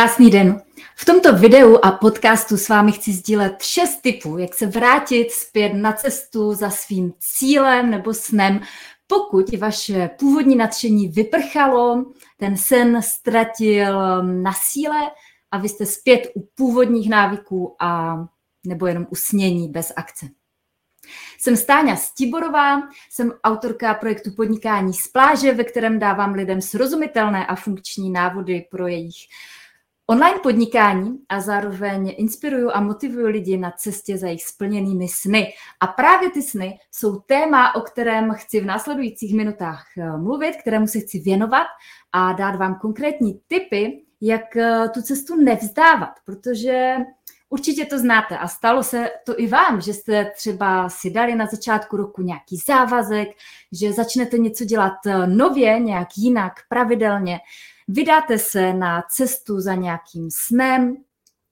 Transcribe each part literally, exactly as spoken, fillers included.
Krásný den. V tomto videu a podcastu s vámi chci sdílet šest tipů, jak se vrátit zpět na cestu za svým cílem nebo snem, pokud vaše původní nadšení vyprchalo, ten sen ztratil na síle a vy jste zpět u původních návyků a nebo jenom u snění bez akce. Jsem Stáňa Stiborová, jsem autorka projektu Podnikání z pláže, ve kterém dávám lidem srozumitelné a funkční návody pro jejich online podnikání a zároveň inspiruju a motivuju lidi na cestě za jejich splněnými sny. A právě ty sny jsou téma, o kterém chci v následujících minutách mluvit, kterému se chci věnovat a dát vám konkrétní tipy, jak tu cestu nevzdávat, protože určitě to znáte a stalo se to i vám, že jste třeba si dali na začátku roku nějaký závazek, že začnete něco dělat nově, nějak jinak, pravidelně. Vydáte se na cestu za nějakým snem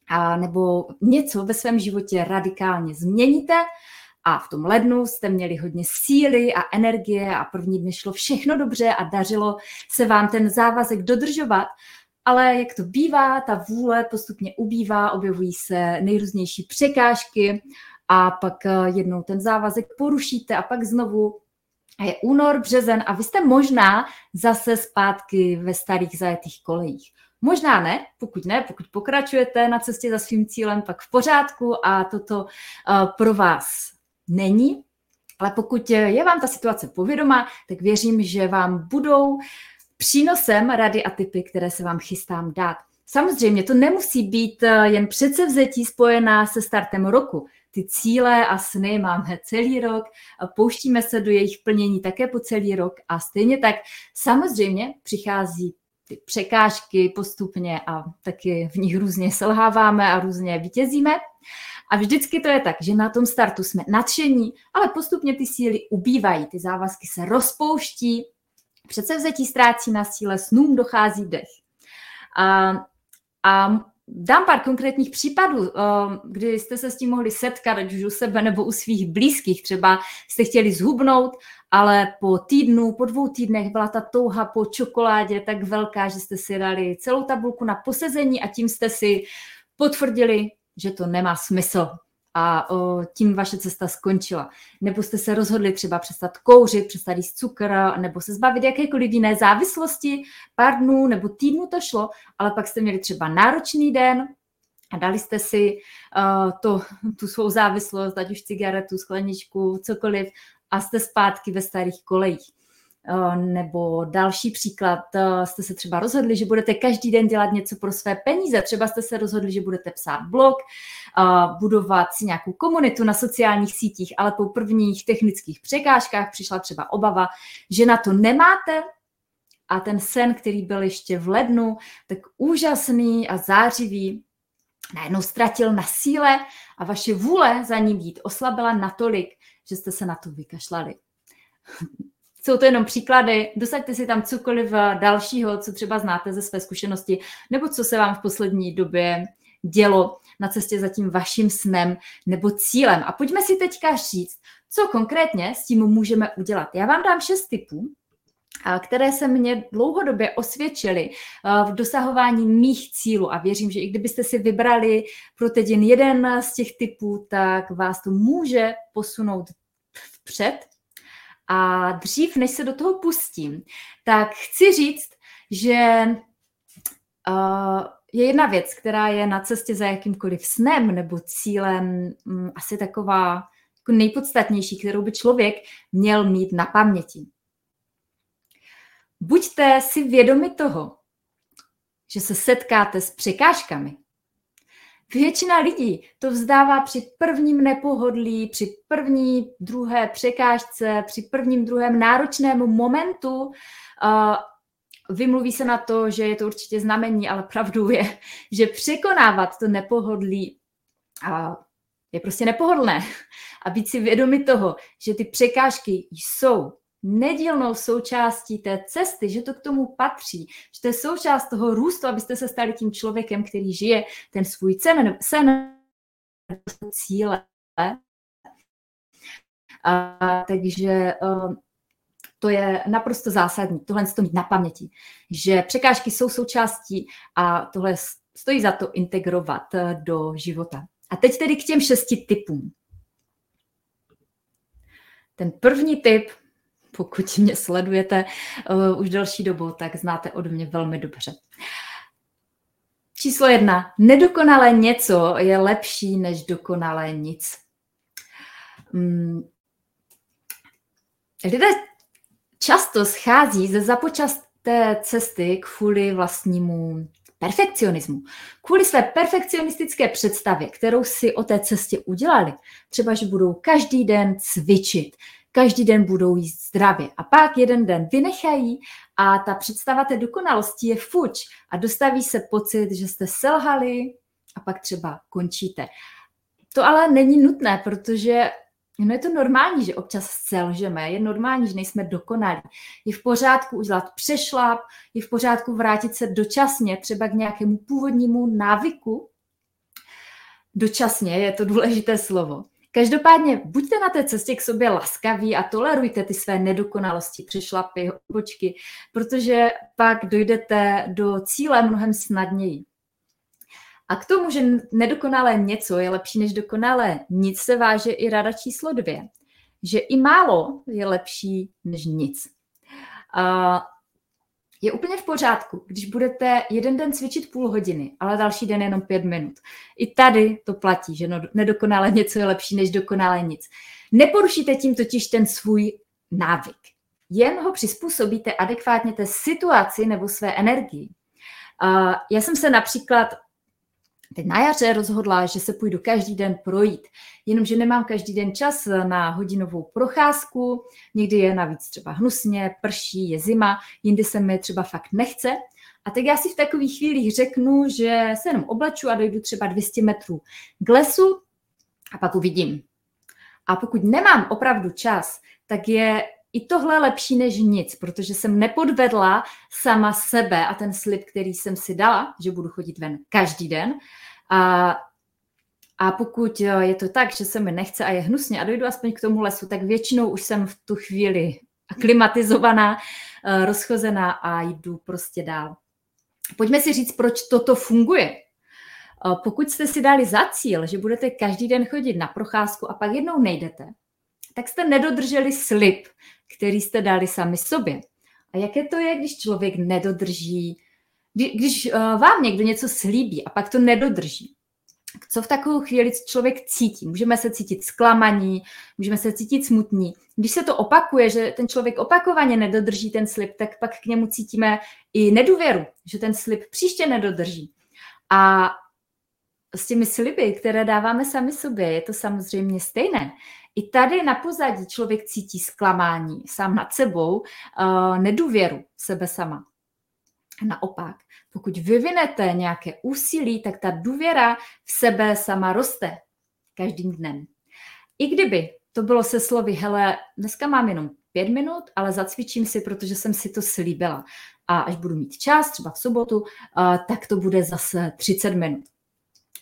a nebo něco ve svém životě radikálně změníte a v tom lednu jste měli hodně síly a energie a první dny šlo všechno dobře a dařilo se vám ten závazek dodržovat. Ale jak to bývá, ta vůle postupně ubývá, objevují se nejrůznější překážky a pak jednou ten závazek porušíte a pak znovu a je únor, březen a vy jste možná zase zpátky ve starých zajetých kolejích. Možná ne, pokud ne, pokud pokračujete na cestě za svým cílem, pak v pořádku a toto pro vás není. Ale pokud je vám ta situace povědomá, tak věřím, že vám budou přínosem rady a tipy, které se vám chystám dát. Samozřejmě to nemusí být jen předsevzetí spojená se startem roku. Ty cíle a sny máme celý rok, pouštíme se do jejich plnění také po celý rok a stejně tak samozřejmě přichází ty překážky postupně a taky v nich různě selháváme a různě vítězíme. A vždycky to je tak, že na tom startu jsme nadšení, ale postupně ty síly ubývají, ty závazky se rozpouští, předsevzetí ztrácí na síle, snům dochází dech. A, a dám pár konkrétních případů, kdy jste se s tím mohli setkat, ať už u sebe nebo u svých blízkých. Třeba jste chtěli zhubnout, ale po týdnu, po dvou týdnech byla ta touha po čokoládě tak velká, že jste si dali celou tabulku na posezení a tím jste si potvrdili, že to nemá smysl. A o, tím vaše cesta skončila. Nebo jste se rozhodli třeba přestat kouřit, přestat jíst cukr, nebo se zbavit jakékoliv jiné závislosti. Pár dnů nebo týdnů to šlo, ale pak jste měli třeba náročný den a dali jste si uh, to, tu svou závislost, ať už cigaretu, skleničku, cokoliv, a jste zpátky ve starých kolejích. Nebo další příklad, jste se třeba rozhodli, že budete každý den dělat něco pro své peníze, třeba jste se rozhodli, že budete psát blog, budovat si nějakou komunitu na sociálních sítích, ale po prvních technických překážkách přišla třeba obava, že na to nemáte a ten sen, který byl ještě v lednu, tak úžasný a zářivý, najednou ztratil na síle a vaše vůle za ním jít oslabila natolik, že jste se na to vykašlali. Jsou to jenom příklady, dosaďte si tam cokoliv dalšího, co třeba znáte ze své zkušenosti, nebo co se vám v poslední době dělo na cestě za tím vaším snem nebo cílem. A pojďme si teďka říct, co konkrétně s tím můžeme udělat. Já vám dám šest tipů, které se mě dlouhodobě osvědčily v dosahování mých cílů. A věřím, že i kdybyste si vybrali pro teď jen jeden z těch typů, tak vás to může posunout vpřed. A dřív, než se do toho pustím, tak chci říct, že uh, je jedna věc, která je na cestě za jakýmkoliv snem nebo cílem um, asi taková jako nejpodstatnější, kterou by člověk měl mít na paměti. Buďte si vědomi toho, že se setkáte s překážkami. Většina lidí to vzdává při prvním nepohodlí, při první, druhé překážce, při prvním, druhém náročnému momentu. Vymluví se na to, že je to určitě znamení, ale pravdou je, že překonávat to nepohodlí je prostě nepohodlné. A být si vědomi toho, že ty překážky jsou nedílnou součástí té cesty, že to k tomu patří, že to je součást toho růstu, abyste se stali tím člověkem, který žije ten svůj sen, sen cíle. A, takže um, to je naprosto zásadní, tohle to mít na paměti, že překážky jsou součástí a tohle stojí za to integrovat do života. A teď tedy k těm šesti typům. Ten první typ, pokud mě sledujete uh, už delší dobu, tak znáte od mě velmi dobře. Číslo jedna. Nedokonalé něco je lepší než dokonalé nic. Hmm. Lidé často schází ze započaté cesty kvůli vlastnímu perfekcionismu. Kvůli své perfekcionistické představě, kterou si o té cestě udělali. Třeba, že budou každý den cvičit, každý den budou jíst zdravě a pak jeden den vynechají a ta představa té dokonalosti je fuč a dostaví se pocit, že jste selhali a pak třeba končíte. To ale není nutné, protože no je to normální, že občas selžeme, je normální, že nejsme dokonalí. Je v pořádku udělat přešlap, je v pořádku vrátit se dočasně třeba k nějakému původnímu návyku. Dočasně je to důležité slovo. Každopádně buďte na té cestě k sobě laskaví a tolerujte ty své nedokonalosti, přešlapy, obočky, protože pak dojdete do cíle mnohem snadněji. A k tomu, že nedokonalé něco je lepší než dokonalé nic, se váže i rada číslo dvě. Že i málo je lepší než nic. A je úplně v pořádku, když budete jeden den cvičit půl hodiny, ale další den jenom pět minut. I tady to platí, že nedokonalé něco je lepší než dokonalé nic. Neporušíte tím totiž ten svůj návyk. Jen ho přizpůsobíte adekvátně té situaci nebo své energii. A já jsem se například teď na jaře rozhodla, že se půjdu každý den projít, jenomže nemám každý den čas na hodinovou procházku, někdy je navíc třeba hnusně, prší, je zima, jindy se mi třeba fakt nechce. A tak já si v takových chvílích řeknu, že se jenom oblaču a dojdu třeba dvě stě metrů k lesu a pak uvidím. A pokud nemám opravdu čas, tak je i tohle lepší než nic, protože jsem nepodvedla sama sebe a ten slib, který jsem si dala, že budu chodit ven každý den. A, a pokud je to tak, že se mi nechce a je hnusně a dojdu aspoň k tomu lesu, tak většinou už jsem v tu chvíli aklimatizovaná, rozchozená a jdu prostě dál. Pojďme si říct, proč toto funguje. Pokud jste si dali za cíl, že budete každý den chodit na procházku a pak jednou nejdete, tak jste nedodrželi slib, který jste dali sami sobě. A jaké to je, když člověk nedodrží, když vám někdo něco slíbí a pak to nedodrží? Co v takovou chvíli člověk cítí? Můžeme se cítit zklamaní, můžeme se cítit smutní. Když se to opakuje, že ten člověk opakovaně nedodrží ten slib, tak pak k němu cítíme i nedůvěru, že ten slib příště nedodrží. A s těmi sliby, které dáváme sami sobě, je to samozřejmě stejné. I tady na pozadí člověk cítí zklamání sám nad sebou, nedůvěru sebe sama. Naopak, pokud vyvinete nějaké úsilí, tak ta důvěra v sebe sama roste každým dnem. I kdyby to bylo se slovy, hele, dneska mám jenom pět minut, ale zacvičím si, protože jsem si to slíbila. A až budu mít čas, třeba v sobotu, tak to bude zase třicet minut.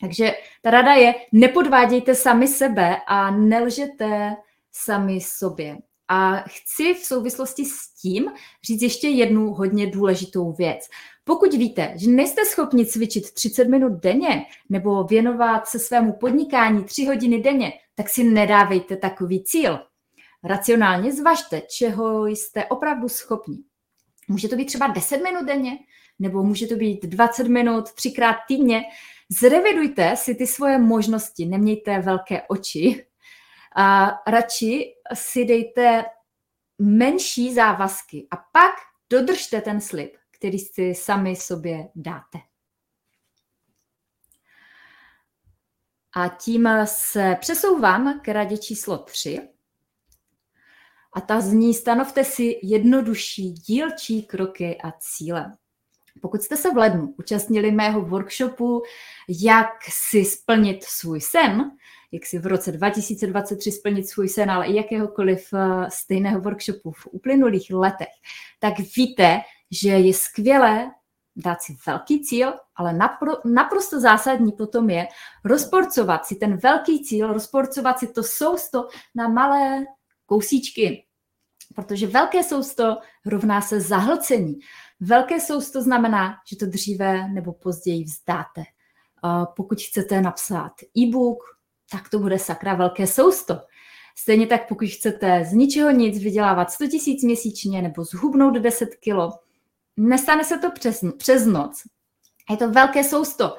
Takže ta rada je, nepodvádějte sami sebe a nelžete sami sobě. A chci v souvislosti s tím říct ještě jednu hodně důležitou věc. Pokud víte, že nejste schopni cvičit třicet minut denně nebo věnovat se svému podnikání tři hodiny denně, tak si nedávejte takový cíl. Racionálně zvažte, čeho jste opravdu schopni. Může to být třeba deset minut denně, nebo může to být dvacet minut, třikrát týdně. Zrevidujte si ty svoje možnosti, nemějte velké oči a radši si dejte menší závazky a pak dodržte ten slib, který si sami sobě dáte. A tím se přesouvám k radě číslo tři. A ta zní, stanovte si jednodušší dílčí kroky a cíle. Pokud jste se v lednu účastnili mého workshopu, jak si splnit svůj sen, jak si v roce dva tisíce dvacet tři splnit svůj sen, ale i jakéhokoliv stejného workshopu v uplynulých letech, tak víte, že je skvělé dát si velký cíl, ale napr- naprosto zásadní potom je rozporcovat si ten velký cíl, rozporcovat si to sousto na malé kousíčky. Protože velké sousto rovná se zahlcení. Velké sousto znamená, že to dříve nebo později vzdáte. Pokud chcete napsat e-book, tak to bude sakra velké sousto. Stejně tak, pokud chcete z ničeho nic vydělávat sto tisíc měsíčně nebo zhubnout deset kilo, nestane se to přes, přes noc. Je to velké sousto.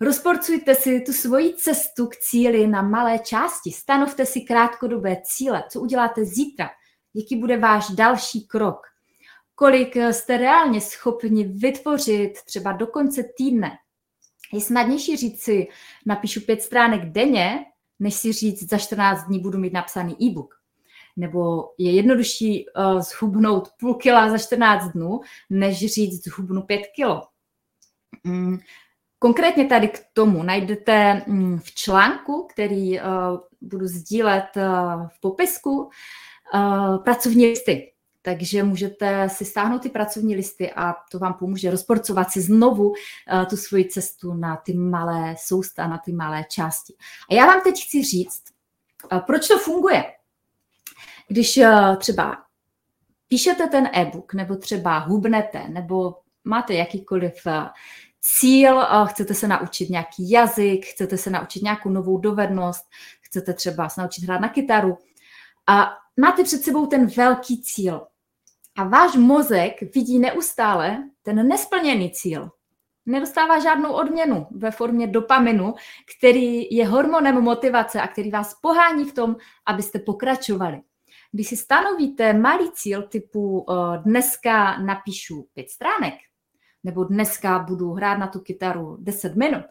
Rozporcujte si tu svoji cestu k cíli na malé části. Stanovte si krátkodobé cíle. Co uděláte zítra? Jaký bude váš další krok? Kolik jste reálně schopni vytvořit třeba do konce týdne? Je snadnější říct si, napíšu pět stránek denně, než si říct, za čtrnáct dní budu mít napsaný e-book. Nebo je jednodušší uh, zhubnout půl kila za čtrnáct dnů, než říct, zhubnu pět kilo. Mm. Konkrétně tady k tomu najdete mm, v článku, který uh, budu sdílet uh, v popisku, uh, pracovní listy. Takže můžete si stáhnout ty pracovní listy a to vám pomůže rozporcovat si znovu uh, tu svoji cestu na ty malé sousta, na ty malé části. A já vám teď chci říct, uh, proč to funguje. Když uh, třeba píšete ten e-book, nebo třeba hubnete, nebo máte jakýkoliv uh, cíl, uh, chcete se naučit nějaký jazyk, chcete se naučit nějakou novou dovednost, chcete třeba se naučit hrát na kytaru a máte před sebou ten velký cíl a váš mozek vidí neustále ten nesplněný cíl. Nedostává žádnou odměnu ve formě dopaminu, který je hormonem motivace a který vás pohání v tom, abyste pokračovali. Když si stanovíte malý cíl typu dneska napíšu pět stránek nebo dneska budu hrát na tu kytaru deset minut,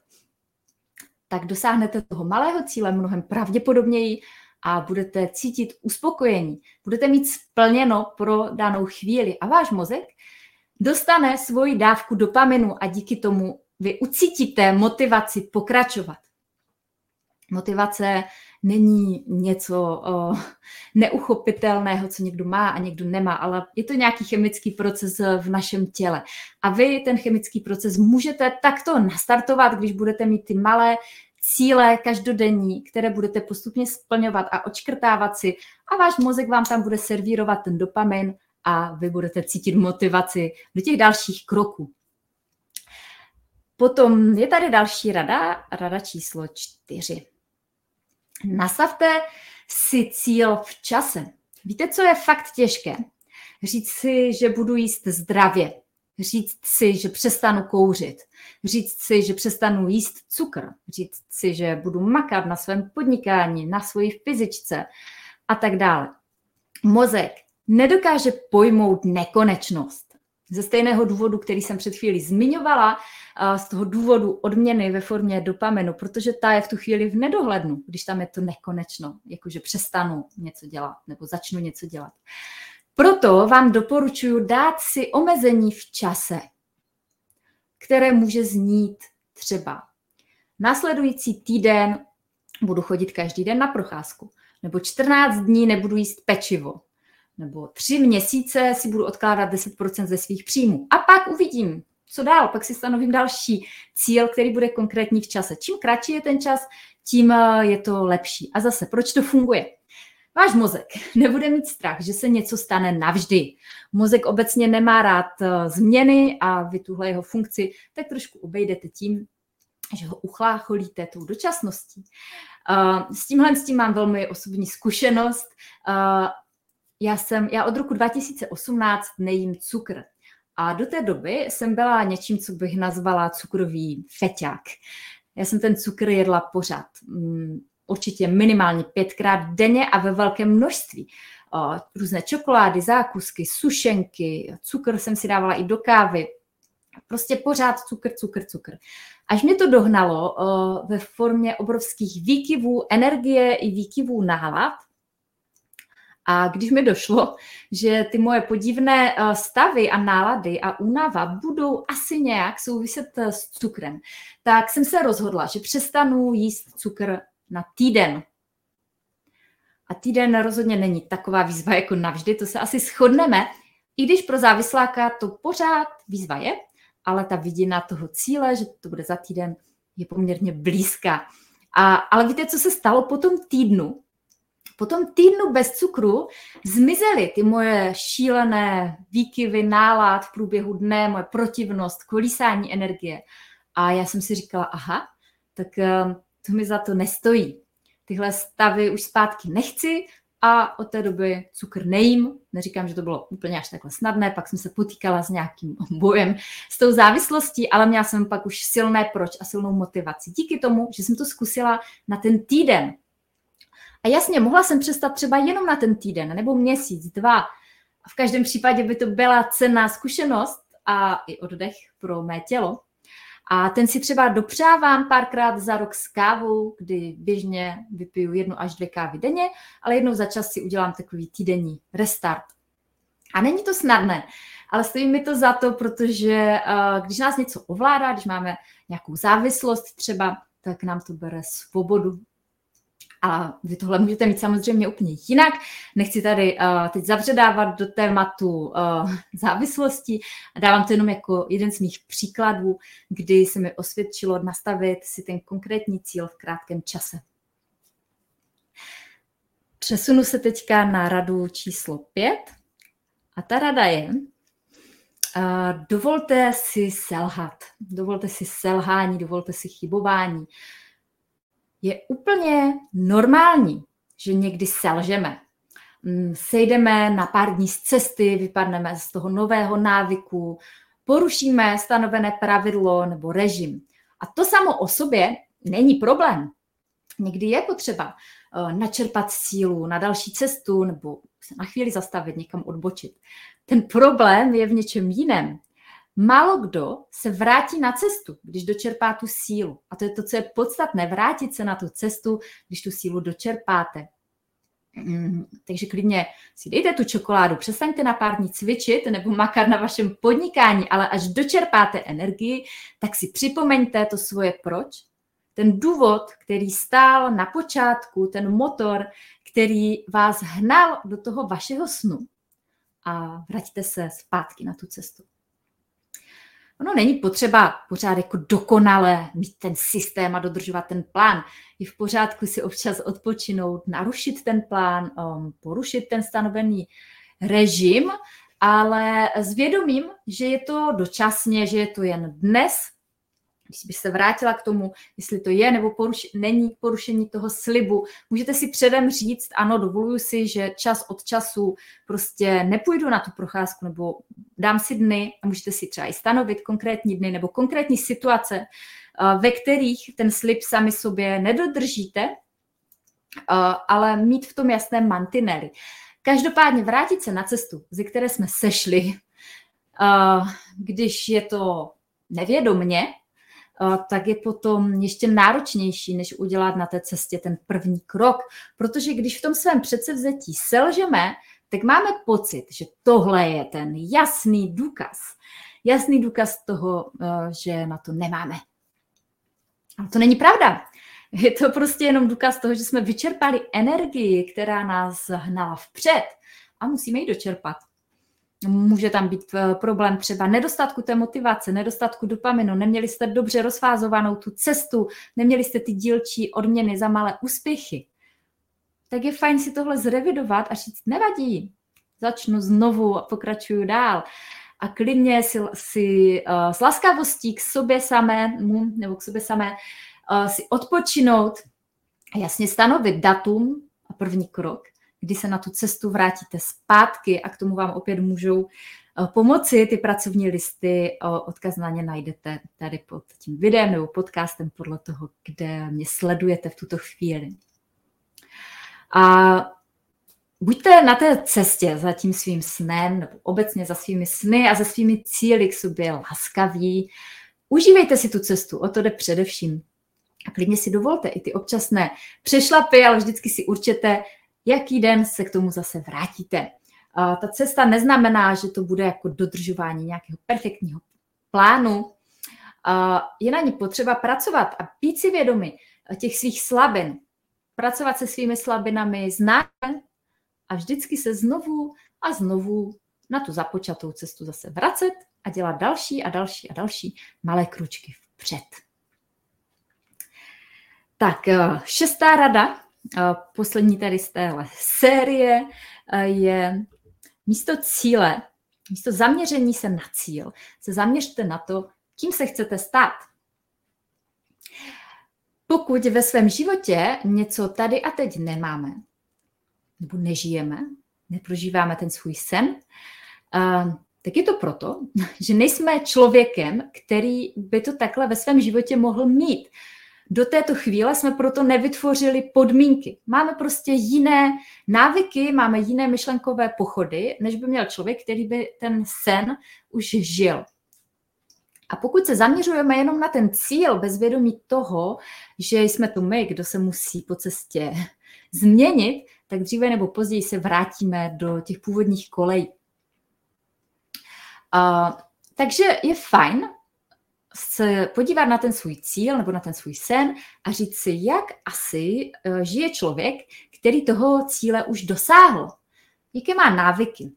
tak dosáhnete toho malého cíle mnohem pravděpodobněji a budete cítit uspokojení. Budete mít splněno pro danou chvíli a váš mozek dostane svoji dávku dopaminu a díky tomu vy ucítíte motivaci pokračovat. Motivace není něco o, neuchopitelného, co někdo má a někdo nemá, ale je to nějaký chemický proces v našem těle. A vy ten chemický proces můžete takto nastartovat, když budete mít ty malé cíle každodenní, které budete postupně splňovat a odškrtávat si a váš mozek vám tam bude servírovat ten dopamin a vy budete cítit motivaci do těch dalších kroků. Potom je tady další rada, rada číslo čtyři. Nastavte si cíl v čase. Víte, co je fakt těžké? Říct si, že budu jíst zdravě. Říct si, že přestanu kouřit. Říct si, že přestanu jíst cukr. Říct si, že budu makat na svém podnikání, na svojí fyzičce a tak dále. Mozek nedokáže pojmout nekonečnost. Ze stejného důvodu, který jsem před chvílí zmiňovala, z toho důvodu odměny ve formě dopaminu, protože ta je v tu chvíli v nedohlednu, když tam je to nekonečno, jakože přestanu něco dělat nebo začnu něco dělat. Proto vám doporučuji dát si omezení v čase, které může znít třeba následující týden budu chodit každý den na procházku, nebo čtrnáct dní nebudu jíst pečivo, nebo tři měsíce si budu odkládat deset procent ze svých příjmů. A pak uvidím, co dál, pak si stanovím další cíl, který bude konkrétní v čase. Čím kratší je ten čas, tím je to lepší. A zase, proč to funguje? Váš mozek nebude mít strach, že se něco stane navždy. Mozek obecně nemá rád změny a vy tuhle jeho funkci tak trošku obejdete tím, že ho uchlácholíte tou dočasností. S tímhle s tím mám velmi osobní zkušenost. Já, jsem, já od roku dva tisíce osmnáct nejím cukr a do té doby jsem byla něčím, co bych nazvala cukrový feťák. Já jsem ten cukr jedla pořád, určitě minimálně pětkrát denně a ve velkém množství. Různé čokolády, zákusky, sušenky, cukr jsem si dávala i do kávy. Prostě pořád cukr, cukr, cukr. Až mě to dohnalo ve formě obrovských výkyvů energie i výkyvů nálad. A když mi došlo, že ty moje podivné stavy a nálady a únava budou asi nějak souviset s cukrem, tak jsem se rozhodla, že přestanu jíst cukr na týden. A týden rozhodně není taková výzva jako navždy, to se asi shodneme, i když pro závisláka to pořád výzva je, ale ta vidina toho cíle, že to bude za týden, je poměrně blízká. A, ale víte, co se stalo po tom týdnu? po tom týdnu bez cukru zmizely ty moje šílené výkyvy, nálad v průběhu dne, moje protivnost, kolísání energie. A já jsem si říkala, aha, tak to mi za to nestojí. Tyhle stavy už zpátky nechci a od té doby cukr nejím. Neříkám, že to bylo úplně až takhle snadné, pak jsem se potýkala s nějakým bojem s tou závislostí, ale měla jsem pak už silné proč a silnou motivaci. Díky tomu, že jsem to zkusila na ten týden. A jasně, mohla jsem přestat třeba jenom na ten týden, nebo měsíc, dva. A v každém případě by to byla cenná zkušenost a i oddech pro mé tělo. A ten si třeba dopřávám párkrát za rok s kávou, kdy běžně vypiju jednu až dvě kávy denně, ale jednou za čas si udělám takový týdenní restart. A není to snadné, ale stojí mi to za to, protože uh, když nás něco ovládá, když máme nějakou závislost třeba, tak nám to bere svobodu. A vy tohle můžete mít samozřejmě úplně jinak. Nechci tady uh, teď zabředávat do tématu uh, závislosti. Dávám to jenom jako jeden z mých příkladů, kdy se mi osvědčilo nastavit si ten konkrétní cíl v krátkém čase. Přesunu se teďka na radu číslo pět. A ta rada je, uh, dovolte si selhat. Dovolte si selhání, dovolte si chybování. Je úplně normální, že někdy selžeme. Sejdeme na pár dní z cesty, vypadneme z toho nového návyku, porušíme stanovené pravidlo nebo režim. A to samo o sobě není problém. Někdy je potřeba načerpat sílu na další cestu nebo se na chvíli zastavit, někam odbočit. Ten problém je v něčem jiném. Málo kdo se vrátí na cestu, když dočerpá tu sílu. A to je to, co je podstatné, vrátit se na tu cestu, když tu sílu dočerpáte. Mm, takže klidně si dejte tu čokoládu, přestaňte na pár dní cvičit nebo makat na vašem podnikání, ale až dočerpáte energii, tak si připomeňte to svoje proč. Ten důvod, který stál na počátku, ten motor, který vás hnal do toho vašeho snu. A vraťte se zpátky na tu cestu. Ono není potřeba pořád jako dokonale mít ten systém a dodržovat ten plán. Je v pořádku si občas odpočinout, narušit ten plán, porušit ten stanovený režim, ale s vědomím, že je to dočasně, že je to jen dnes. Když bych se vrátila k tomu, jestli to je nebo poruš- není porušení toho slibu, můžete si předem říct, ano, dovoluju si, že čas od času prostě nepůjdu na tu procházku nebo dám si dny a můžete si třeba i stanovit konkrétní dny nebo konkrétní situace, ve kterých ten slib sami sobě nedodržíte, ale mít v tom jasné mantinely. Každopádně vrátit se na cestu, ze které jsme sešli, když je to nevědomně, tak je potom ještě náročnější, než udělat na té cestě ten první krok. Protože když v tom svém předsevzetí selžeme, tak máme pocit, že tohle je ten jasný důkaz. Jasný důkaz toho, že na to nemáme. Ale to není pravda. Je to prostě jenom důkaz toho, že jsme vyčerpali energii, která nás hnala vpřed a musíme ji dočerpat. Může tam být problém třeba nedostatku té motivace, nedostatku dopaminu, neměli jste dobře rozfázovanou tu cestu, neměli jste ty dílčí odměny za malé úspěchy. Tak je fajn si tohle zrevidovat a říct, nevadí, začnu znovu a pokračuju dál. A klidně si, si uh, s laskavostí k sobě samému nebo k sobě samé uh, si odpočinout a jasně stanovit datum a první krok, kdy se na tu cestu vrátíte zpátky a k tomu vám opět můžou pomoci ty pracovní listy. Odkaz na ně najdete tady pod tím videem nebo podcastem podle toho, kde mě sledujete v tuto chvíli. A buďte na té cestě za tím svým snem, nebo obecně za svými sny a za svými cíli k sobě laskaví. Užívejte si tu cestu, o to jde především. A klidně si dovolte i ty občasné přešlapy, ale vždycky si určete, jaký den se k tomu zase vrátíte. A ta cesta neznamená, že to bude jako dodržování nějakého perfektního plánu. A je na ní potřeba pracovat a být si vědomi těch svých slabin. Pracovat se svými slabinami znát a vždycky se znovu a znovu na tu započatou cestu zase vracet a dělat další a další a další malé kručky vpřed. Tak šestá rada poslední tady z téhle série je místo cíle, místo zaměření se na cíl, se zaměřte na to, kým se chcete stát. Pokud ve svém životě něco tady a teď nemáme, nebo nežijeme, neprožíváme ten svůj sen, tak je to proto, že nejsme člověkem, který by to takhle ve svém životě mohl mít. Do této chvíle jsme proto nevytvořili podmínky. Máme prostě jiné návyky, máme jiné myšlenkové pochody, než by měl člověk, který by ten sen už žil. A pokud se zaměřujeme jenom na ten cíl, bez vědomí toho, že jsme tu my, kdo se musí po cestě změnit, tak dříve nebo později se vrátíme do těch původních kolejí. Uh, takže je fajn se podívat na ten svůj cíl nebo na ten svůj sen a říct si, jak asi uh, žije člověk, který toho cíle už dosáhl. Jaké má návyky?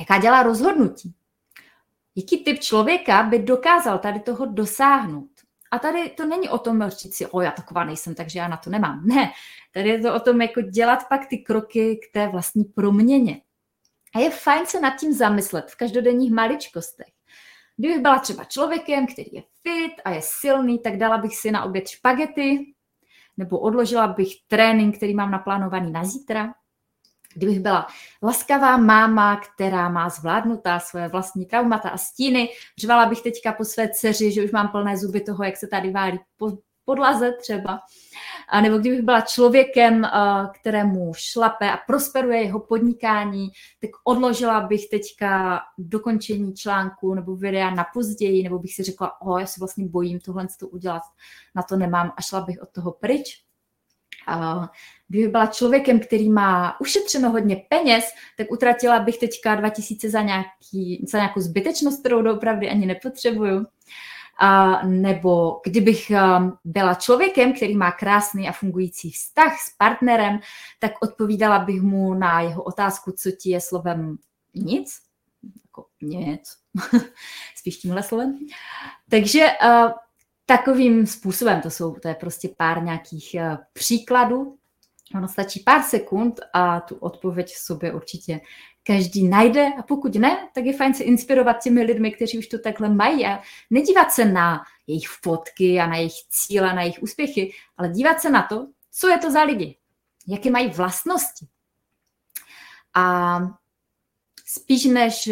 Jaká dělá rozhodnutí? Jaký typ člověka by dokázal tady toho dosáhnout? A tady to není o tom říct si, o já taková nejsem, takže já na to nemám. Ne, tady je to o tom jako dělat pak ty kroky k té vlastní proměně. A je fajn se nad tím zamyslet v každodenních maličkostech. Kdybych byla třeba člověkem, který je fit a je silný, tak dala bych si na oběd špagety, nebo odložila bych trénink, který mám naplánovaný na zítra. Kdybych byla laskavá máma, která má zvládnutá své vlastní traumata a stíny, řvala bych teďka po své dceři, že už mám plné zuby toho, jak se tady válí po podlaze třeba. A nebo kdybych byla člověkem, kterému šlape a prosperuje jeho podnikání, tak odložila bych teďka dokončení článku nebo videa na později, nebo bych si řekla, o, já se vlastně bojím tohle to udělat, na to nemám a šla bych od toho pryč. A kdybych byla člověkem, který má ušetřeno hodně peněz, tak utratila bych teďka dva tisíce za, nějaký, za nějakou zbytečnost, kterou doopravdy ani nepotřebuju. A nebo kdybych byla člověkem, který má krásný a fungující vztah s partnerem, tak odpovídala bych mu na jeho otázku, co ti je slovem nic. Jako nic. Spíš tímhle slovem. Takže takovým způsobem, to, jsou, to je prostě pár nějakých příkladů. Ono stačí pár sekund a tu odpověď v sobě určitě každý najde a pokud ne, tak je fajn se inspirovat těmi lidmi, kteří už to takhle mají a nedívat se na jejich fotky a na jejich cíle, na jejich úspěchy, ale dívat se na to, co je to za lidi, jaké mají vlastnosti. A spíš než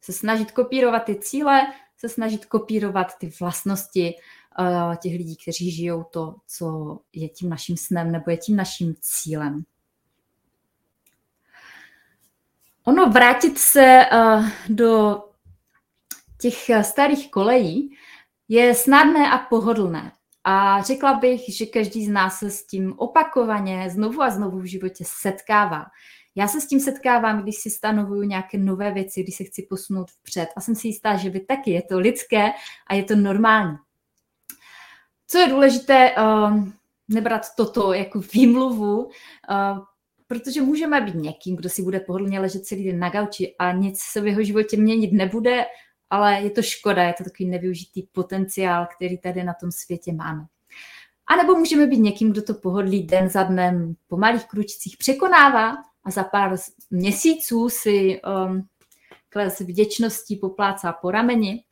se snažit kopírovat ty cíle, se snažit kopírovat ty vlastnosti těch lidí, kteří žijou to, co je tím naším snem nebo je tím naším cílem. Ono vrátit se do těch starých kolejí je snadné a pohodlné. A řekla bych, že každý z nás se s tím opakovaně znovu a znovu v životě setkává. Já se s tím setkávám, když si stanovuju nějaké nové věci, když se chci posunout vpřed. A jsem si jistá, že vy taky. Je to lidské a je to normální. Co je důležité, nebrat toto jako výmluvu, protože můžeme být někým, kdo si bude pohodlně ležet celý den na gauči a nic se v jeho životě měnit nebude, ale je to škoda, je to takový nevyužitý potenciál, který tady na tom světě máme. A nebo můžeme být někým, kdo to pohodlí den za dnem po malých kručcích překonává a za pár měsíců si um, s vděčností poplácá po rameni,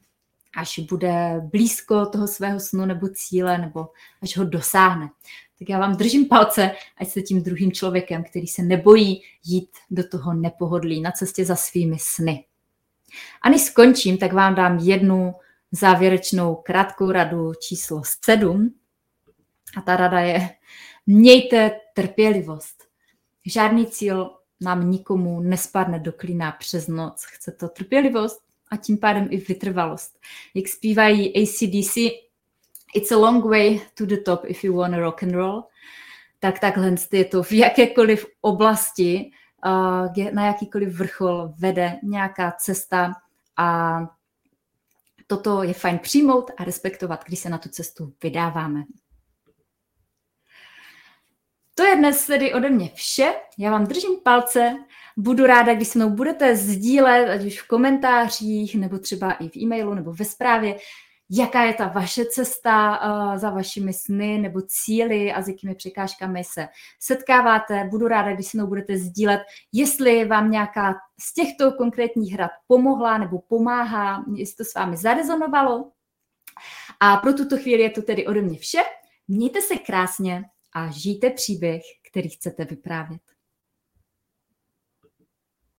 až bude blízko toho svého snu nebo cíle, nebo až ho dosáhne. Tak já vám držím palce, ať jste tím druhým člověkem, který se nebojí jít do toho nepohodlí na cestě za svými sny. A než skončím, tak vám dám jednu závěrečnou krátkou radu číslo sedm. A ta rada je, mějte trpělivost. Žádný cíl nám nikomu nespadne do klína přes noc. Chce to trpělivost a tím pádem i vytrvalost. Jak zpívají A C D C, it's a long way to the top if you wanna rock and roll, tak takhle je to v jakékoliv oblasti, na jakýkoliv vrchol vede nějaká cesta a toto je fajn přijmout a respektovat, když se na tu cestu vydáváme. To je dnes tedy ode mě vše. Já vám držím palce. Budu ráda, když se mnou budete sdílet, ať už v komentářích, nebo třeba i v e-mailu, nebo ve zprávě, jaká je ta vaše cesta uh, za vašimi sny nebo cíly a s jakými překážkami se setkáváte. Budu ráda, když se mnou budete sdílet, jestli vám nějaká z těchto konkrétních rad pomohla nebo pomáhá, jestli to s vámi zarezonovalo. A pro tuto chvíli je to tedy ode mě vše. Mějte se krásně a žijte příběh, který chcete vyprávět.